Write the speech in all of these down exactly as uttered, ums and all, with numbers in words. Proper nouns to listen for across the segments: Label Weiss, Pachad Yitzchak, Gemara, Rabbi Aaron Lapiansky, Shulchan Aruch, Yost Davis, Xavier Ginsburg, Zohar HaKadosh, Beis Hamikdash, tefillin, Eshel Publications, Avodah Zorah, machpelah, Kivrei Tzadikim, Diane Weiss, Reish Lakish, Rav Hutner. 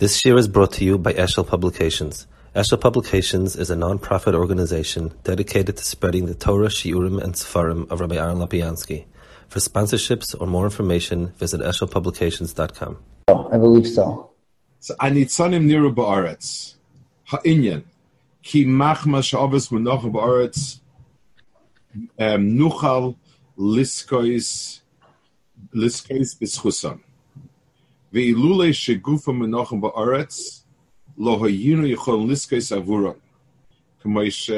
This year is brought to you by Eshel Publications. Eshel Publications is a non-profit organization dedicated to spreading the Torah, Shiurim, and Sefarim of Rabbi Aaron Lapiansky. For sponsorships or more information, visit eshel publications dot com. Oh, I believe so. So Anitzanim Niru Ba'aretz, Ha'inyan, Ki Machma Sha'avis Menocha Ba'aretz, Nuchal Liskois Liskois B'schusam. Ve'ilule Shegufa Menocha Ba'aretz, Lohayinu Yechon Liskais Avura. Kamoish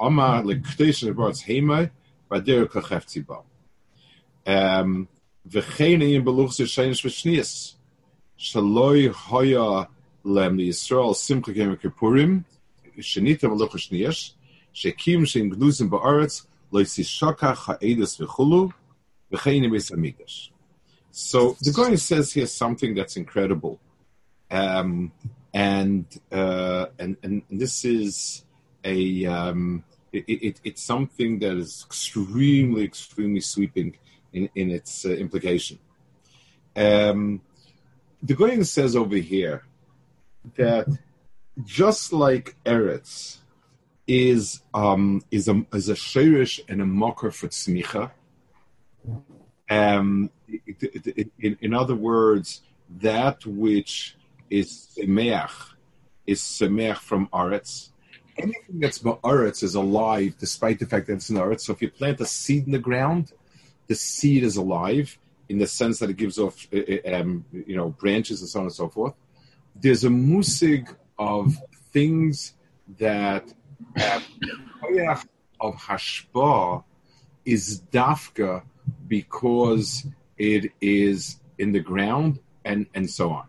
Ama Liktation Abarts Hema, Bader Kakheftiba. Um Vechene in Beluchs Shainis Vishnias. Shaloi Hoya Lem the Israel Simcha Kemakapurim, Shanita Maluchashnias, Shekim Shin Gnuzim Ba'aretz, Loisi Shaka Haedus Vihulu, Vechene Misamidash. So the guy says here something that's incredible. Um And, uh, and and this is a um, it, it, it's something that is extremely extremely sweeping in in its uh, implication. Um, the Goyen says over here that just like Eretz is um, is a is a sheirish and a mocker for tzmicha. Um, it, it, it, in, in other words, that which is semeach, is semeach from Aretz. Anything that's Ba'aretz is alive, despite the fact that it's in Aretz. So if you plant a seed in the ground, the seed is alive in the sense that it gives off, um, you know, branches and so on and so forth. There's a musig of things that of hashba is dafka because it is in the ground and, and so on.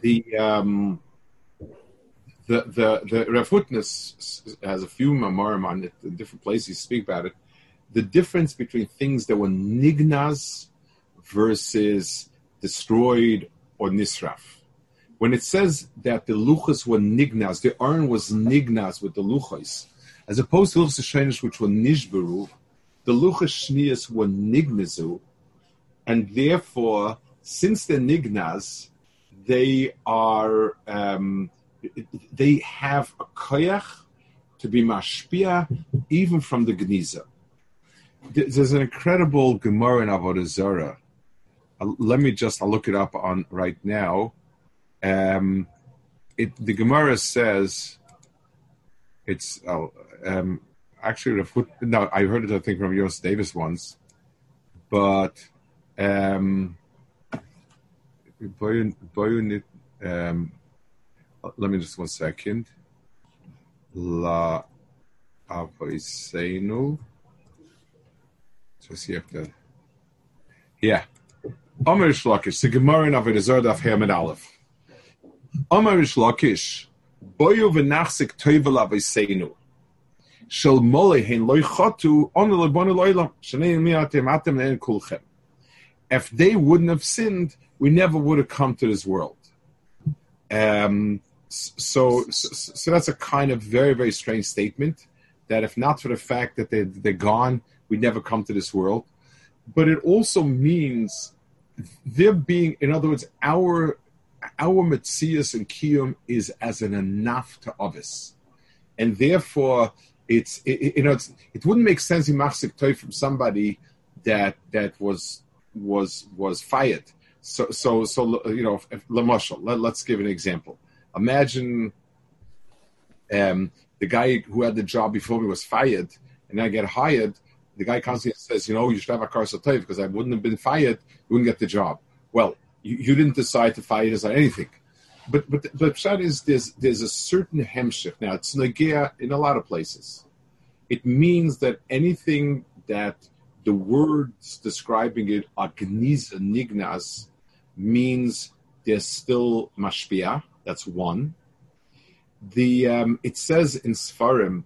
The, um, the the the Rav Hutner has a few mamarim on it in different places speak about it. The difference between things that were nignas versus destroyed or nisraf. When it says that the luchos were nignas, the iron was nignas with the luchos, as opposed to luchos shenius which were nishberu, the luchos shenius were nignazu, and therefore since they're nignas, they are. Um, they have a koyach to be mashpia, even from the gniza. There's an incredible Gemara in Avodah Zorah. Let me just I'll look it up on right now. Um, it, the Gemara says it's oh, um, actually no. I heard it I think from Yost Davis once, but. Um, Um, let me just one second. La Avoisenu. Just see if the. Yeah. Omer Reish Lakish. The Gemara in Avodah Zorah daf Hamed Aleph. Omer Reish Lakish. Boyu v'nachzik toivel avoisenu. Shel molehen loichatu on lebonu loilam. Shnei miatem atem nein kulchem. If they wouldn't have sinned, we never would have come to this world. Um, so, so, so that's a kind of very, very strange statement, that if not for the fact that they, they're gone, we'd never come to this world. But it also means there being, in other words, our our metzias and kiyum is as an enough to others. And therefore, it's it, you know it's, it wouldn't make sense in machzik toy from somebody that that was was was fired. So, so, so, you know, Lamashal, let, let's give an example. Imagine um, the guy who had the job before me was fired, and I get hired. The guy comes and says, you know, you should have a karsa toiv because I wouldn't have been fired. You wouldn't get the job. Well, you, you didn't decide to fire us or anything. But but the shot is there's, there's a certain hemshif. Now, it's negea in a lot of places. It means that anything that the words describing it, agniz and nignas, means there's still mashpia. That's one. The um, it says in Sfarim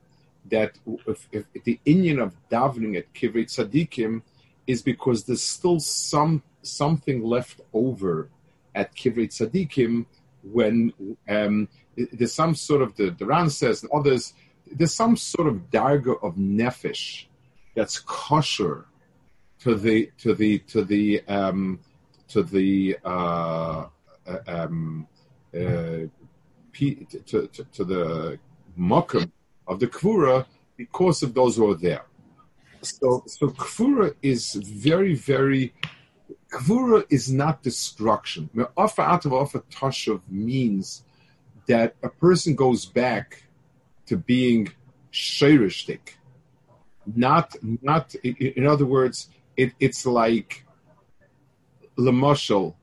that if, if, if the inyan of davening at Kivrei Tzadikim is because there's still some something left over at Kivrei Tzadikim when um, there's some sort of the, the Ran says and others there's some sort of darga of nefesh that's kosher to the to the to the um, to the uh, um, uh, p- to, to, to the mokum of the Kvura because of those who are there. So, so Kvura is very, very... Kvura is not destruction. Me'ofa atav ofa tashav means that a person goes back to being sheirishtik. Not, not. In other words, it, it's like lemoshel.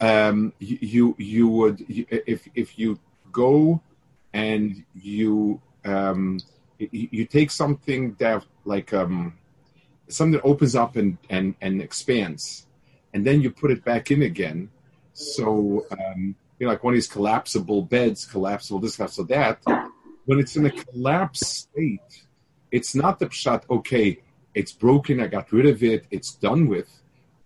Um, you you would if if you go and you um, you take something that like um, something that opens up and, and, and expands, and then you put it back in again. So um, you know, like one of these collapsible beds, collapsible this, collapsible that. When it's in a collapsed state, it's not the pshat, okay, it's broken, I got rid of it, it's done with.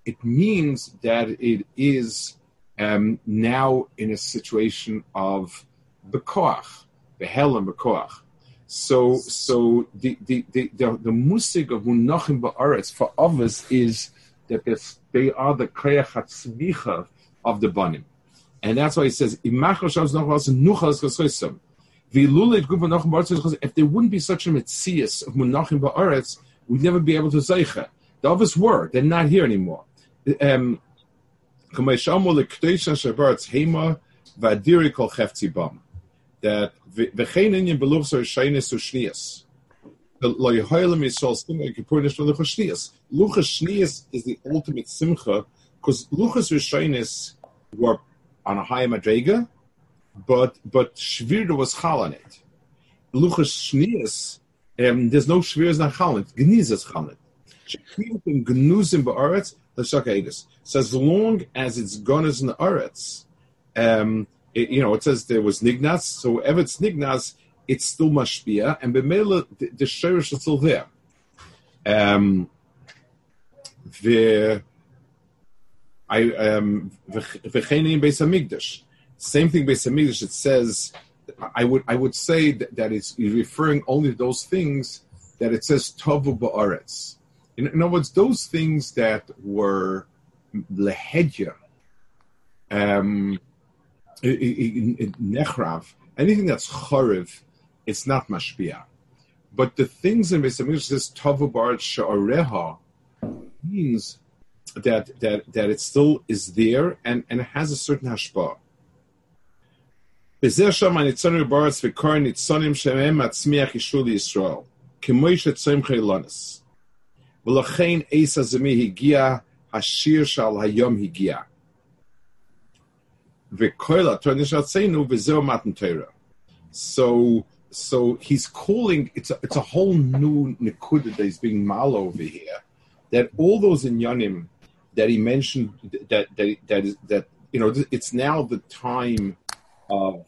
It means that it is um, now in a situation of bekoach, behelem bekoach. So so the the the, the, the musig of munachim ba'aretz for others is that they are the kreach hatzmicha of the banim. And that's why he says, if there wouldn't be such a metzias of munachim ba'aretz, we'd never be able to zeicha. The others were; they're not here anymore. Um, that is the ultimate simcha, because luchas rishainis were on a high madrega, but but shvirda was chal on it. Luchas shnias, um, there's no shviras not chal on it. Gniz is chal on it. So as long as it's gone as in the Aretz, um, it, you know, it says there was nignas, so if it's nignas, it's still mashpia, and b'meila, the, the sherish is still there. Um, the, I, um, same thing, Beis Hamikdash, it says, I would, I would say that, that it's referring only to those things that it says tovu ba'aretz. In, in other words, those things that were lehedya, um, nechrav, anything that's chorev, it's not mashpia. But the things in Beis Hamikdash says tovu ba'aretz she'areha means that that that it still is there and, and it has a certain hashpah. B'zeh shama nitzanu ba'aretz v'kar nitzanim she'em matzmiach yishu liYisrael k'moy she'tzimcha ilanis. So, so he's calling. It's a, it's a whole new nekuda that is being malo over here. That all those inyanim that he mentioned that that that is that you know it's now the time of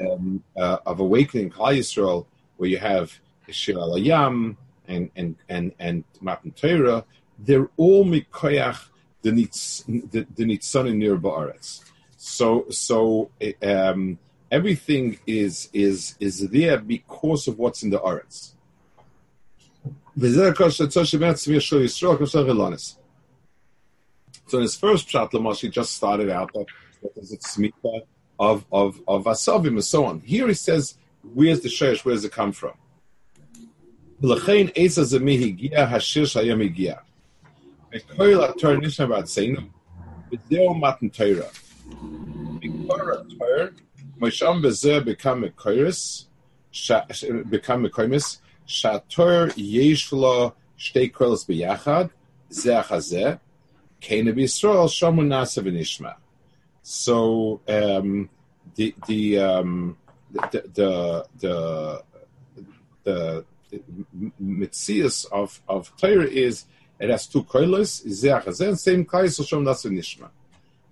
um, uh, of awakening Kal Yisrael, where you have Shir al Hayam and and and and Matan Torah, they're all mikoyach the nitz the, the nitzan in near ba'aretz. So so um, everything is is is there because of what's in the aretz. So in his first pshat Lamash, he just started out that there's a tzmita of of of asavim and so on. Here he says, where's the sheresh? Where does it come from? So um, the the um, the the the, the Metzias of of Torah is it has two koilos, zeach hazeh, same koilos shom nasu nishma.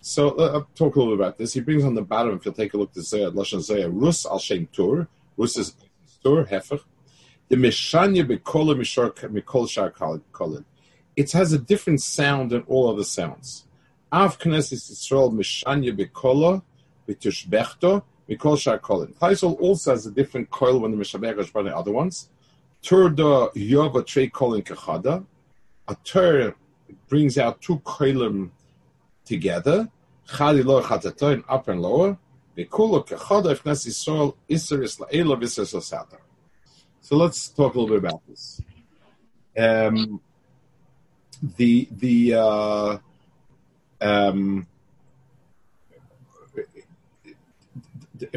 So uh, I'll talk a little about this. He brings on the bottom. If you'll take a look, to Zohar Lashon Zohar Rus al Shem Tur. Rus is Tur Hefech. The Meshanya Bekol Mishor Mikol Shar Kolin. It has a different sound than all other sounds. Av Knesset Yisrael Meshanya Bekola B'Tushbechto Mikol Shar Kolin. Koilos also has a different koil when the Meshabech by the other ones. Turda Yoga Trey Kolin Kachada. A tur brings out two kolim together. Chadi lower chatato, and upper and lower. So let's talk a little bit about this. Um, the the uh, um,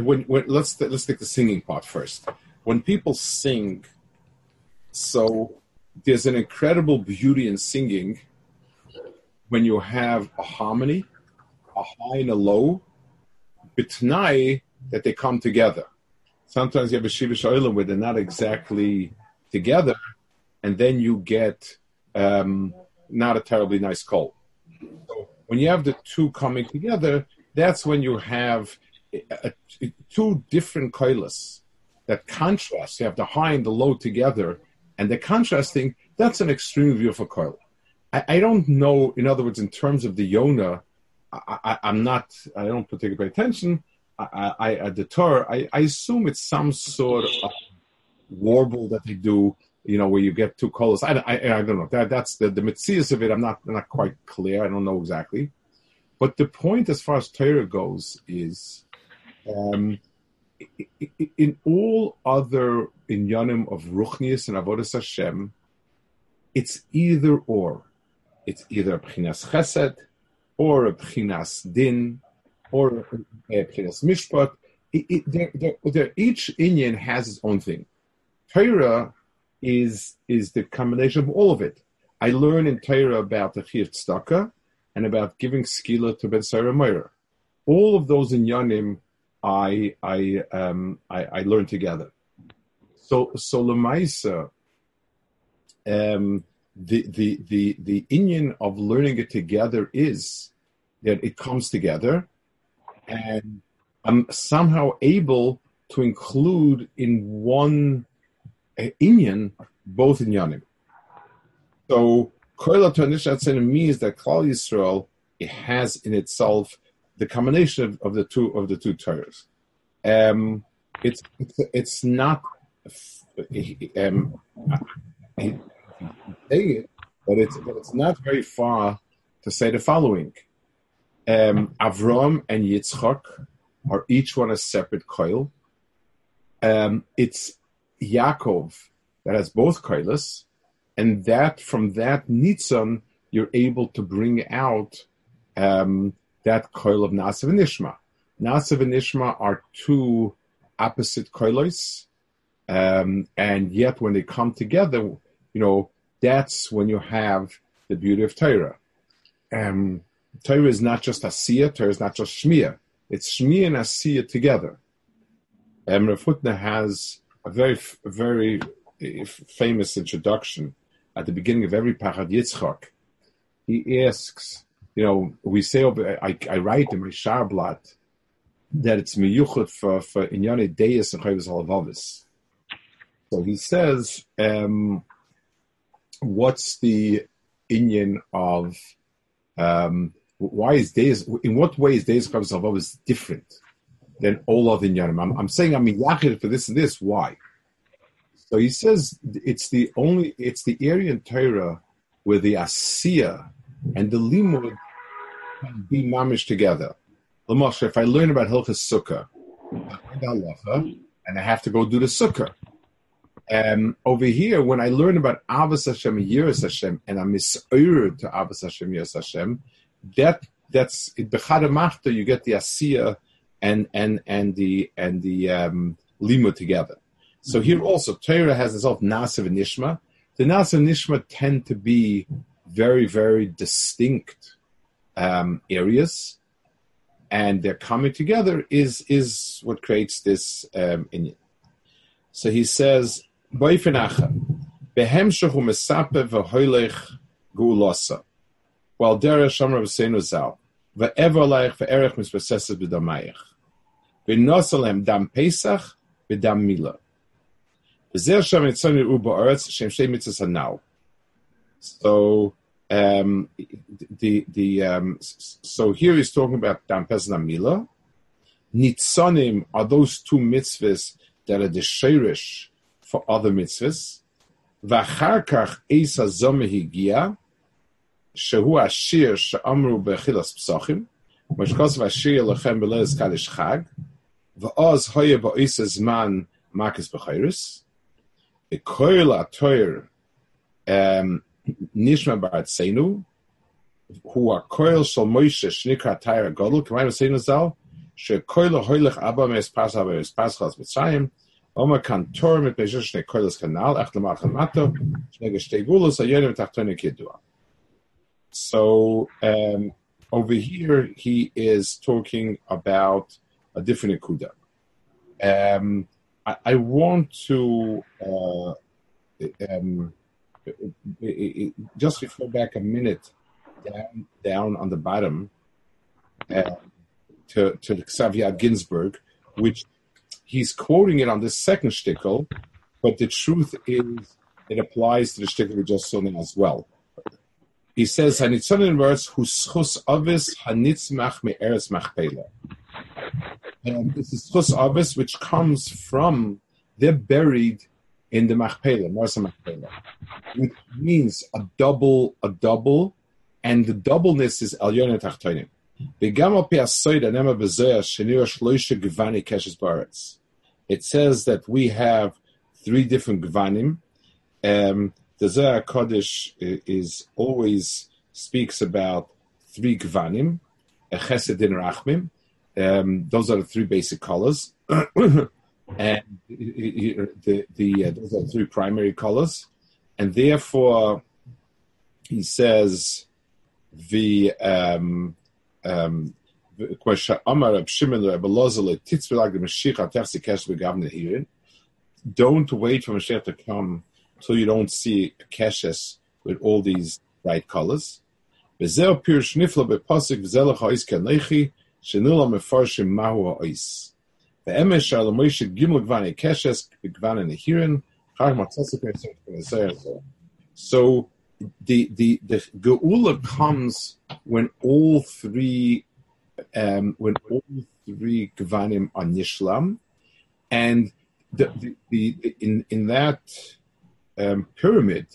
when, when let's let's take the singing part first. When people sing, so there's an incredible beauty in singing when you have a harmony, a high and a low. B'tnai that they come together. Sometimes you have a Shiva Shailim where they're not exactly together, and then you get um, not a terribly nice call. So when you have the two coming together, that's when you have a, a, a, two different koilas that contrast. You have the high and the low together, and the contrasting, that's an extreme view of a koil. I, I don't know, in other words, in terms of the Yonah, I, I, I'm not. I don't particularly pay attention. I, I, I deter. I, I assume it's some sort of warble that they do. You know, where you get two colors. I, I, I don't know. That that's the the metzias of it. I'm not I'm not quite clear. I don't know exactly. But the point, as far as Torah goes, is um, in all other inyanim of ruchnius and avodas Hashem, it's either or. It's either b'chinas chesed, or a Pchinas Din, or a Pchinas Mishpat. It, it, they're, they're, they're, each Inyan has its own thing. Torah is is the combination of all of it. I learn in Torah about the Chiyuv Tzedakah and about giving Skila to Ben Sarah Meir. All of those Inyanim I I um I, I learn together. So so Lemaisa, um The, the, the, the inyan of learning it together is that it comes together, and I'm somehow able to include in one inyan both inyanim. So, Koila Tanishatsen means that Klal Yisrael, it has in itself the combination of, of the two of the two Torahs. Um, it's, it's it's not. Um, it, It, but it's but it's not very far to say the following: um, Avram and Yitzchak are each one a separate koil. Um, it's Yaakov that has both koilas, and that from that nitzon you're able to bring out um, that koil of Naasav and Nishma. Naasav and Nishma are two opposite koilos, um, and yet when they come together, you know, that's when you have the beauty of Torah. Um, Torah is not just Asiyah, Torah is not just Shmiyah. It's Shmiyah and Asiyah together. Um, Rav Hutner has a very, very famous introduction at the beginning of every Pachad Yitzchak. He asks, you know, we say, I, I write in my Sharblat that it's miyuchot for, for Inyane Deis and Chayvus Halavavis. So he says, um, what's the inyan of, um, why is Deis, in what way is Deis Chavos Halvavos different than all other inyanim? I'm, I'm saying I'm yachid for this and this, why? So he says it's the only, it's the area in Torah where the Asiya and the Limud can be mamish together. L'moshe, if I learn about Hilchas Sukkah, and I have to go do the Sukkah, Um, over here, when I learn about Avos Hashem and Yiras Hashem, and I'm misoired to Avos Hashem, Yiras Hashem, that that's b'chad amachta. You get the asiya and and and the and the um, limud together. So here also, Torah has itself Naasav and Nishma. The Naasav and Nishma tend to be very very distinct um, areas, and their coming together is is what creates this um, inyan. So he says. So um, the the um, so here he's talking about dam pesach dam mila. Nitzonim are those two mitzvahs that are the sheirish for other mitzvahs, v'acharkach eisa zomeh higia, shehu ashir she'amru bechilas p'sochim, mashkos v'ashir lachem b'leis kadish chag, V'oz hoye ba'isas man makis b'chayris. Ekoil atoyer nishma ba'atseinu. Hu akoil shal Moshe shnikra atayra godol. K'may b'seinu zal. Shekoil hoylech abba meis pascha meis paschas mitzrayim. Oma kantor mit meisher shnei koilas kanal. Ach l'machan mato. Shnei geshtei gulos ayonim tachtoni kidua. So um, over here, he is talking about a different Nekuda. Um, I, I want to uh, um, just refer back a minute down, down on the bottom uh, to, to Xavier Ginsburg, which he's quoting it on the second shtickle, but the truth is it applies to the shtickle we just saw now as well. He says, "Hanitzonin words huschus avis hanitzmach me'eretz machpelah." And this is chus avis, which comes from they're buried in the machpelah, Marsa machpelah, which means a double, a double, and the doubleness is elyon etachtonim. V'gam al piasoid anema b'zoya shenira shloisha gvani keshes baretz. It says that we have three different gvanim. Um, The Zohar HaKadosh is always speaks about three gvanim, chesed din rachmim. Um, those are the three basic colors, and the, the uh, those are the three primary colors. And therefore, he says the um um don't wait for Mashiach to come. So you don't see keshes with all these bright colors. So the the the geula comes when all three um, when all three gvanim are nishlam, and the, the, the in in that. Um, pyramid,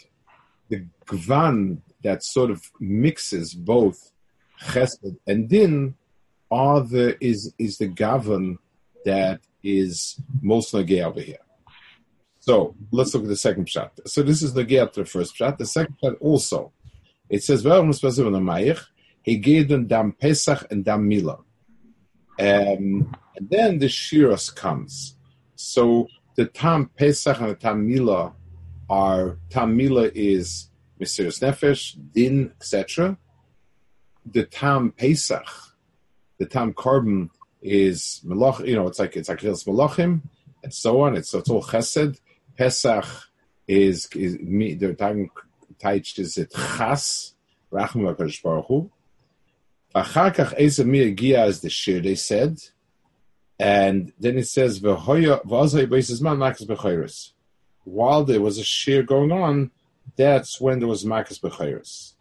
the gvan that sort of mixes both chesed and din, are the is is the gavan that is most nagei over here. So let's look at the second pshat. So this is nagei after the first pshat. The second pshat also, it says ve'avon spazim l'mayich he gave them dam pesach and dam milah, um, and then the shiras comes. So the tam pesach and the tam milah. Our tam milah is Mesiras Nefesh, Din, et cetera. The tam Pesach, the tam Korban is Melach. You know, it's like it's like Hilchos Melachim, and so on. It's, it's all Chesed. Pesach is is me. The tam Taich is it Chas Rachmim HaKadosh Baruch Hu. Achakach Eisa Miyagia is the Shir they said, and then it says V'Hoya V'Azay Beisis Man Makas B'Chayres. While there was a shear going on, that's when there was Makas B'chayros.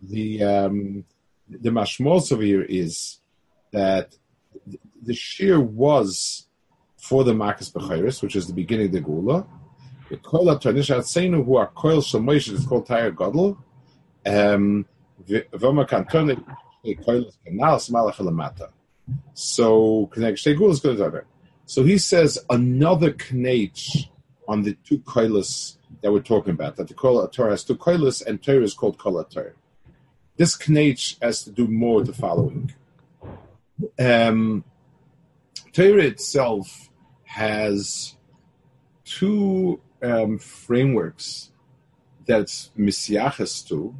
The um, the mashmos over here is that the shear was for the Makas B'chayros, which is the beginning of the Gula. The koil atzanishat seinu who are koil shemoish is called Tire Godel. Um, v'oma kantonik koil kanal smalach elamata. So k'nei Gula is going to other. So he says another k'nei. On the two koilas that we're talking about, that the koil Torah has two koilas, and Torah is called koil Torah. This knech has to do more with the following. Um, Torah itself has two um, frameworks that's misyaches to,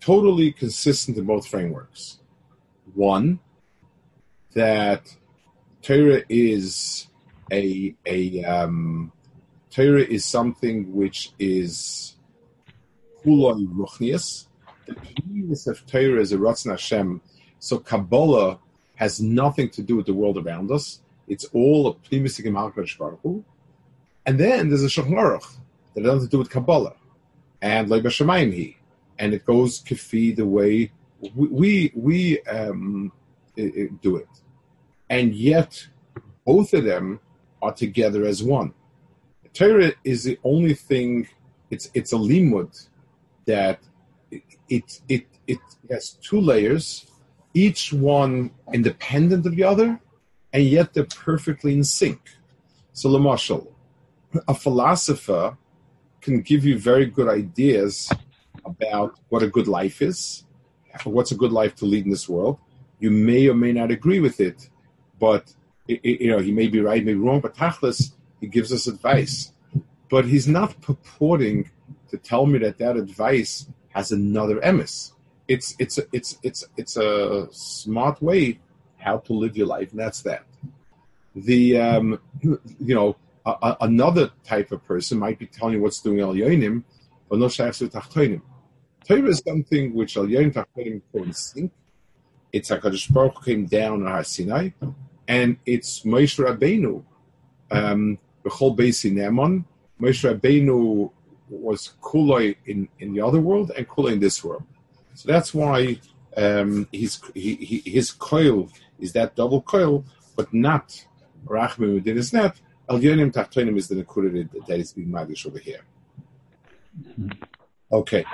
totally consistent in both frameworks. One, that Torah is A a um, Torah is something which is kuloi ruchnius. The previous of Torah is a Ratzon Hashem. So Kabbalah has nothing to do with the world around us. It's all a primus Malkadosh Baruch Hu. And then there's a Shulchan Aruch that has nothing to do with Kabbalah and Lo B'Shamayim Hi, and it goes kefi the way we we, we um, do it, and yet both of them are together as one. Torah is the only thing, it's it's a limud that it it it, it has two layers, each one independent of the other, and yet they're perfectly in sync. So, Lamashal, a philosopher can give you very good ideas about what a good life is, what's a good life to lead in this world. You may or may not agree with it, but it, it, you know he may be right, may be wrong, but Tachlis, he gives us advice. But he's not purporting to tell me that that advice has another emes. It's it's a, it's it's it's a smart way how to live your life, and that's that. The um, you know a, a, another type of person might be telling you what's doing al yonim, but no shayach to tachtonim. Torah is something which al yonim tachtonim coincide. It's HaKadosh Baruch Hu came down on Har Sinai, and it's Moshe Rabbeinu. Um, B'chol Beis Hinemon, Moshe Rabbeinu was Kuloi in, in the other world and Kuloi in this world. So that's why um, his he, he, his coil is that double coil, but not Rachmim Udin is not. El Yonim Tachtonim is the Nekudah that is being magish over here. Okay.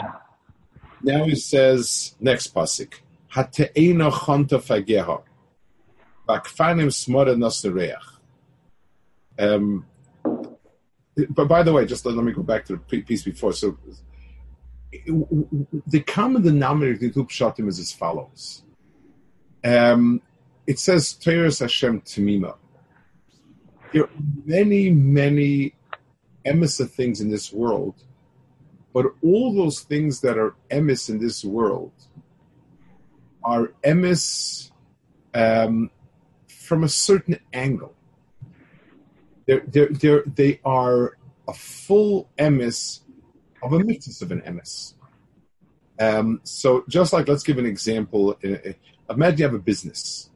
Now he says, next pasuk. Hate'ena chanta fageha, vakfanim smora nasnereach. But by the way, just let, let me go back to the piece before. So the common denominator in the two pshatim is as follows. Um, it says, Teres Hashem Tamima. There are many, many emes of things in this world, but all those things that are emes in this world are emes um, from a certain angle. They're, they're, they're, they are a full emes of a mitzvah of an emes. Um, so just like, let's give an example. Imagine you have a business,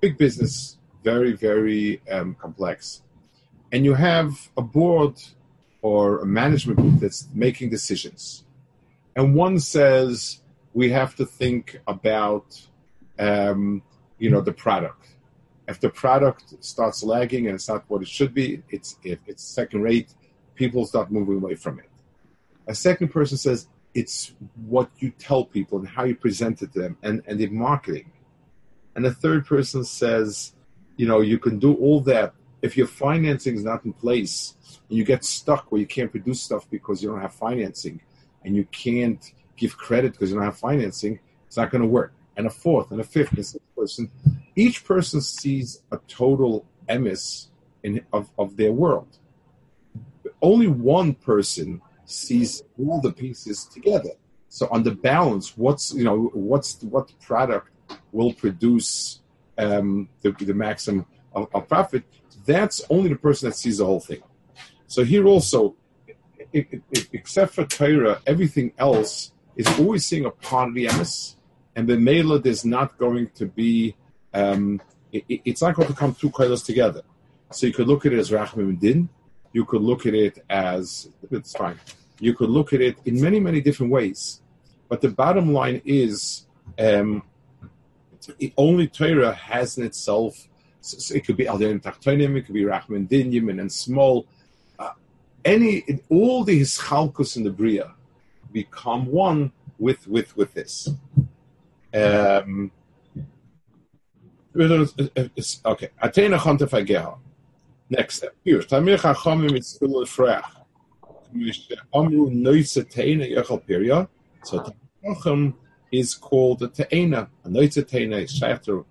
big business, very, very um, complex. And you have a board or a management group that's making decisions. And one says, we have to think about, um, you know, the product. If the product starts lagging and it's not what it should be, it's if it's second rate, people start moving away from it. A second person says it's what you tell people and how you present it to them and, and the marketing. And the third person says, you know, you can do all that. If your financing is not in place and you get stuck where you can't produce stuff because you don't have financing and you can't give credit because you don't have financing, it's not going to work. And a fourth and a fifth and a sixth person, each person sees a total emes in of, of their world. But only one person sees all the pieces together. So on the balance, what's you know what's what product will produce um, the, the maximum of, of profit? That's only the person that sees the whole thing. So here also, it, it, it, except for Torah, everything else is always seeing a part of the emes. And the Mela is not going to be, um, it, it's not going to come two koilos together. So you could look at it as Rachmim Din. You could look at it as, it's fine. You could look at it in many, many different ways. But the bottom line is, um, it, only Torah has in itself, so, so it could be Aldein Tachtonim, it could be Rachmim Din, Yemen and Small. Uh, any, it, all the Hischalkus in the Bria become one with, with, with this. Um, okay. Next step. So is called the Te'ena. A Noitze Te'ena is Shayatru.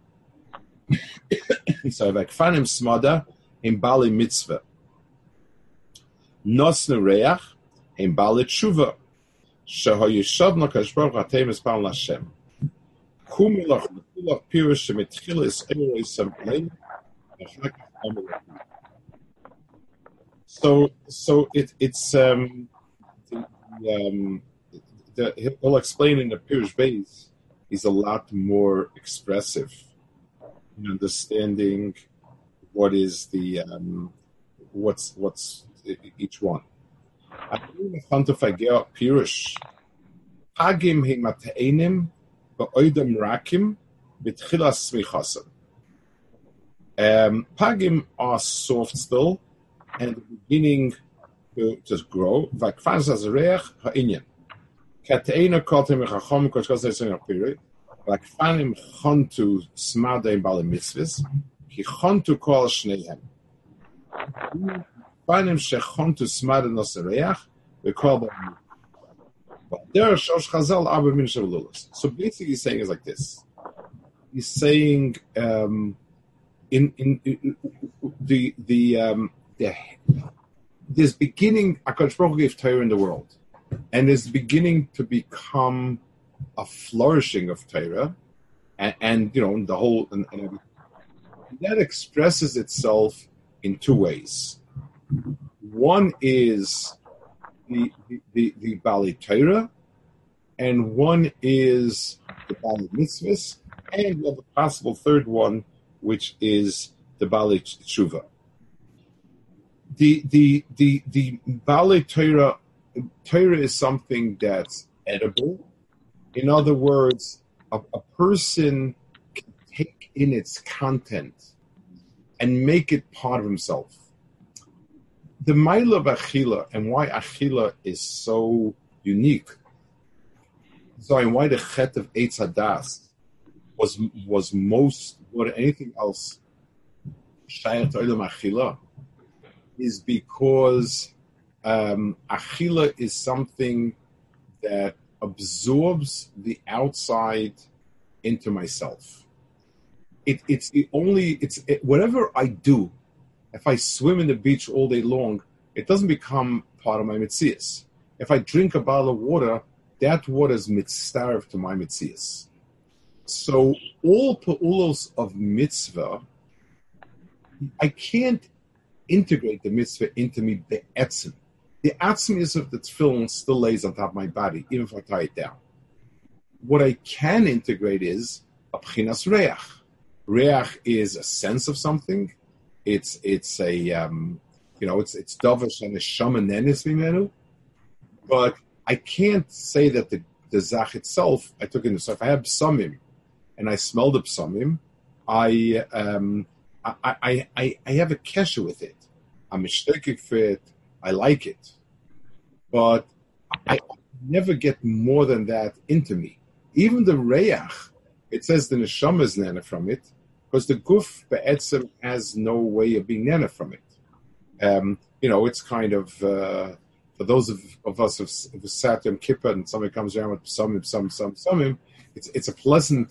So Vakfanim Smada in Bali Mitzvah. Nosne Reach in Bali Tshuva. Shahoyishodna Kashbar Hatem is Pam Lashem. So, so it, it's um, the, um, the, he'll explain in the Pirush Beis. He's a lot more expressive in understanding what is the um, what's what's each one. I want to forget Pirush. Hagim himateinim. Pa'odem rakim b'tchilas smichasim. Pagim are soft still, and beginning to just grow. Vakfans as reich ha'inyan. Kateina kotem echachom koshkos etzon yapiri. Vakfanim chontu smadei balim mitzvus. ki chontu kol shneihem. Panim shechontu smad nosereach v'kol b'amim. There are shosh chazal aber min shavlulos. So basically, he's saying is like this. He's saying um, in, in in the the um, the this beginning HaKadosh Baruch Hu gave Torah in the world, and is beginning to become a flourishing of Torah, and, and you know the whole and, and that expresses itself in two ways. One is the the the, the Balei Torah, and one is the Balei Mitzvahs, and we have a possible third one, which is the Balei Tshuva. The the the the Balei Torah. Torah is something that's edible. In other words, a, a person can take in its content and make it part of himself. The Maila of Achila and why Achila is so unique. Sorry, why the Chet of Eitz Hadas was was most more than anything else Shayat Olam Achila is because Um, Achila is something that absorbs the outside into myself. It, it's the only, it's it, whatever I do, if I swim in the beach all day long, it doesn't become part of my mitzias. If I drink a bottle of water, that water is mitzaref to my mitzias. So all pa'ulos of mitzvah, I can't integrate the mitzvah into me be'etzim. The atzmius of the tefillin still lays on top of my body, even if I tie it down. What I can integrate is a p'chinas reach. Reach is a sense of something. It's it's a um, you know it's it's dovish and a shamanenis v'menu. But I can't say that the, the zach itself I took into. So if I have psamim and I smell the psamim, I um, I I I I have a kesher with it. I'm mishtekik for it. I like it, but I never get more than that into me. Even the reyach, it says the neshama is nana from it, because the guf be'etzem has no way of being nana from it. Um, you know, it's kind of, uh, for those of, of us who sat in Kippur and somebody comes around with some, some, some, some, it's, it's a pleasant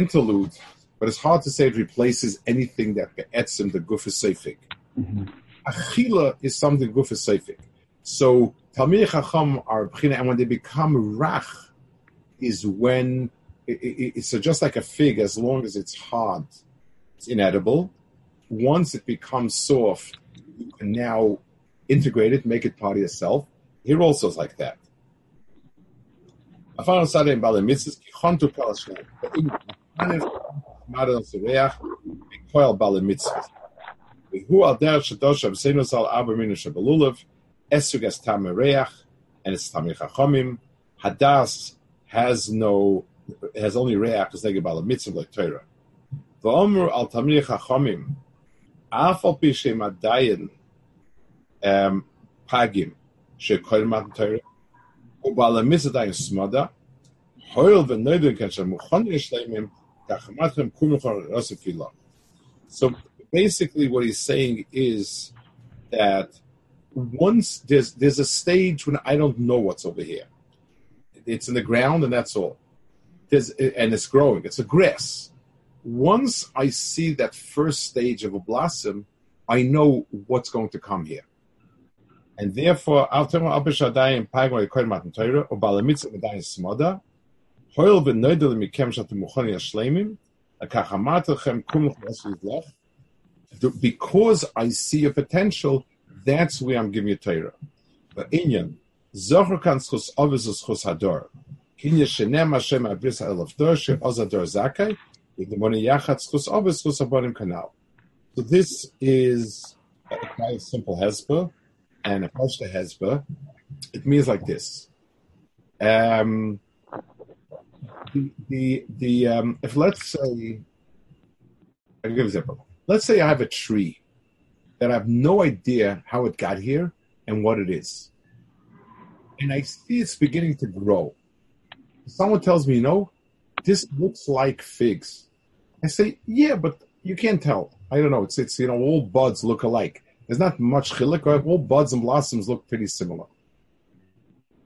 interlude, but it's hard to say it replaces anything that be'etzem, the guf is seifig. Mm-hmm. Achila is something good for seifik. So Talmidei Chacham are b'china, and when they become rach, is when it, it, it's just like a fig. As long as it's hard, it's inedible. Once it becomes soft, you can now integrate it, make it part of yourself. Here also is like that. And it's Tamil Chachomim. Hadas has no, has only reach because they give a mitzvah like Torah. V'omru al Tamil Chachomim, afal pishem adayin pagim shekoil mat Torah ubal mitzvah dayin smada hoil v'noidin k'shem muchon yishleimim kachamatem kumachor rosefila. So basically, what he's saying is that once there's there's a stage when I don't know what's over here. It's in the ground, and that's all. There's, and it's growing. It's a grass. Once I see that first stage of a blossom, I know what's going to come here. And therefore, after because I see a potential, that's where I'm giving you Torah. But inyan zocher kanschus avizus chus hador kinya shenem Hashem abris elaf dor she azador zakai v'demoni yachatz chus avizus chus abonim kanal. So this is a kind of simple hezbollah and a pashta hezbollah. It means like this. Um, the the, the um, if let's say I'll give an example. Let's say I have a tree that I have no idea how it got here and what it is. And I see it's beginning to grow. Someone tells me, you know, this looks like figs. I say, yeah, but you can't tell. I don't know. It's, it's you know, all buds look alike. There's not much chiluk. All buds and blossoms look pretty similar.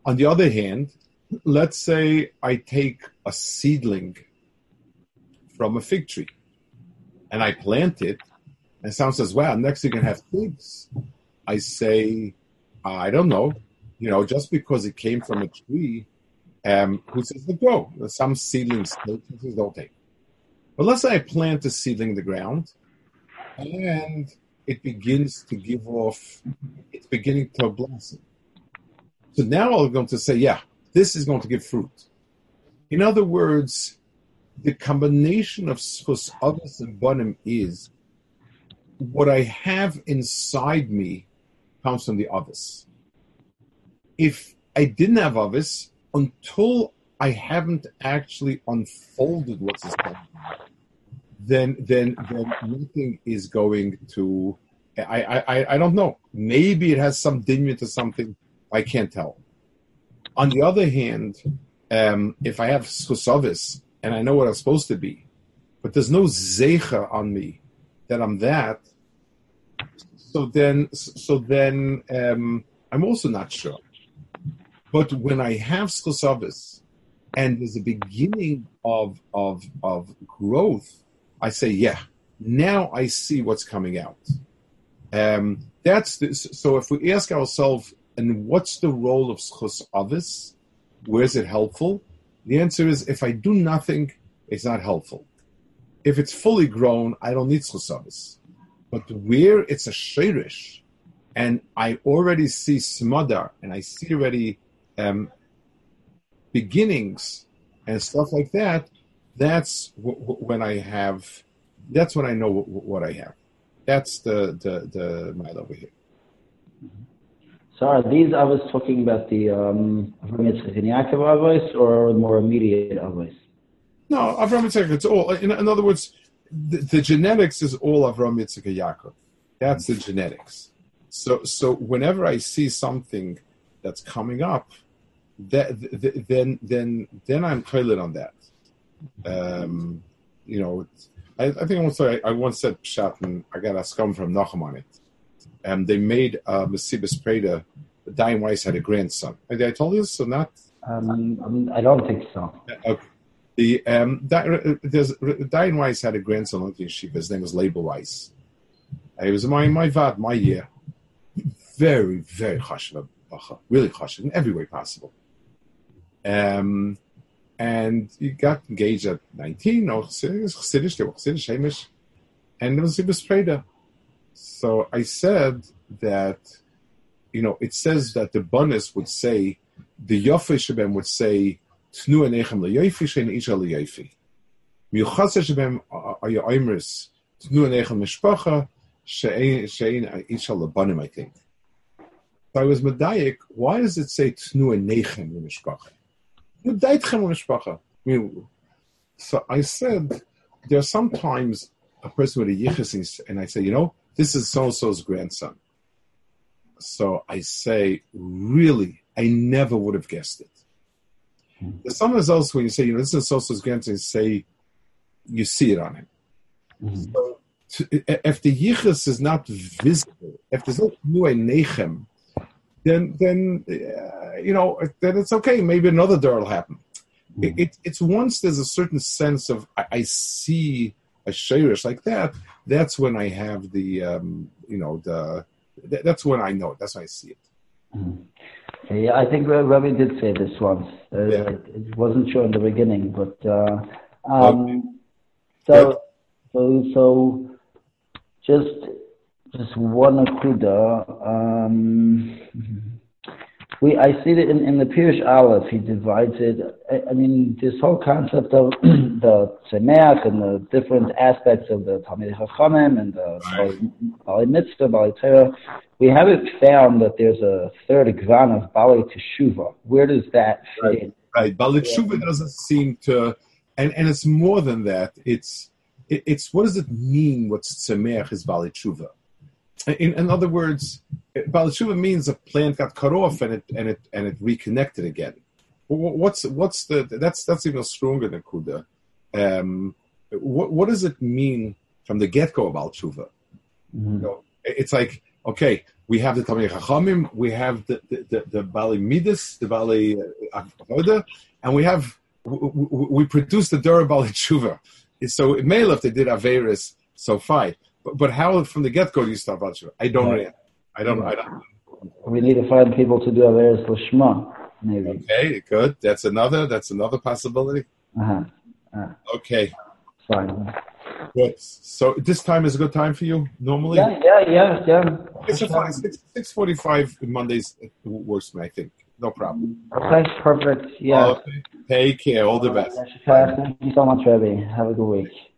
On the other hand, let's say I take a seedling from a fig tree and I plant it, and someone says, "Wow, next you can have figs." I say, "I don't know. You know, just because it came from a tree, um, who says to grow?" Some seedlings don't take. But let's say I plant a seedling in the ground, and it begins to give off, it's beginning to blossom. So now I'm going to say, yeah, this is going to give fruit. In other words, the combination of Sfus Avos and Banim is what I have inside me comes from the Avos. If I didn't have Avos, until I haven't actually unfolded what's inside me, Then, then, then nothing is going to. I, I, I don't know. Maybe it has some dimension to something. I can't tell. On the other hand, um, if I have Sfus Avos and I know what I'm supposed to be, but there's no zeicha on me that I'm that. So then, so then, um, I'm also not sure. But when I have Sfus Avos and there's a beginning of of of growth, I say, yeah, now I see what's coming out. Um, that's the, so if we ask ourselves, and what's the role of Sfus Avos? Where is it helpful? The answer is, if I do nothing, it's not helpful. If it's fully grown, I don't need Sfus Avos. But where it's a shirish, and I already see smodar, and I see already um, beginnings and stuff like that, That's w- w- when I have. That's when I know w- w- what I have. That's the the the mile over here. So are these avos talking about the um, Avram Yitzchak and Yaakov avos, or more immediate avos? No, Avram Yitzchak. It's all. In, in other words, the, the genetics is all Avram Yitzchak and Yaakov. That's the genetics. So so whenever I see something that's coming up, that th- th- then then then I'm toilet on that. Um, you know, I, I think I once, I, I once said Pshat, and I got a scum from Nachum on it. And they made uh, Mesibas Preda, Diane Weiss had a grandson. Did I tell you this or not? Um, I don't think so. Okay. The, um, Di, there's, Diane Weiss had a grandson on the yeshiva. His name was Label Weiss. He was my, my vad, my year. Very, very chashuv, really chashuv, in every way possible. Um... And he got engaged at nineteen, or Chassidish, they were Chassidish, Hamish, and it was Mesibas Preda. So I said that, you know, it says that the Banis would say, the Yofi Shabem would say, Tnu enechem leyofi, shein isha leyofi. Miuchas Shabem are your oimris, Tnu enechem mishpacha, shein isha lebanim, I think. So I was medayik, why does it say Tnu enechem mishpacha? So I said, there are sometimes a person with a yichus, and I say, you know, this is so-and-so's grandson. So I say, really, I never would have guessed it. There's sometimes else when you say, you know, this is so-and-so's grandson, you say, you see it on him. Mm-hmm. So to, if the yichus is not visible, if there's no new nechem, Then, then uh, you know, then it's okay. Maybe another door will happen. Mm-hmm. It, it, it's once there's a certain sense of I, I see a shirish like that. That's when I have the, um, you know, the. Th- that's when I know it. That's when I see it. Mm-hmm. Yeah, I think Rabbi did say this once. Uh, yeah. it, it wasn't sure in the beginning, but uh, um, okay. so, but, so so just. Just one akuda. Um, we I see that in, in the Pirush Aleph he divides it. I, I mean this whole concept of the Tzemeach and the different aspects of the Talmidei Chachamim and the Balei Mitzvah, Balei Torah. We haven't found that there's a third Gvan of Balei Teshuvah. Where does that fit in? Right, right. Balei Teshuvah doesn't seem to, and, and it's more than that. It's it, it's what does it mean? What's Tzemeach is Balei Teshuvah? In, in other words, Balei Teshuvah means a plant got cut off and it and it and it reconnected again. What's what's the that's that's even stronger than Kuda. Um, what what does it mean from the get-go about tshuva. Mm-hmm. You know, it's like, okay, we have the Talmidei Chachamim, we have the the, the, the Bali Midas, the Bali Avoda, and we have we, we produce the Dor Bali Tshuva. So it may have they did Averis, so fine. But, but how from the get-go do you start about tshuva? I don't yeah. really, I don't I don't. We need to find people to do Averis Lashma, maybe. Okay, good. That's another. That's another possibility. Uh-huh. Uh-huh. Okay. Fine. Good. So this time is a good time for you normally? Yeah, yeah, yeah, yeah. It's fine. Six forty-five Mondays works for me, I think. No problem. Okay, perfect. Yeah. Okay. Take care. All the best. Thank you so much, Rabbi. Have a good week.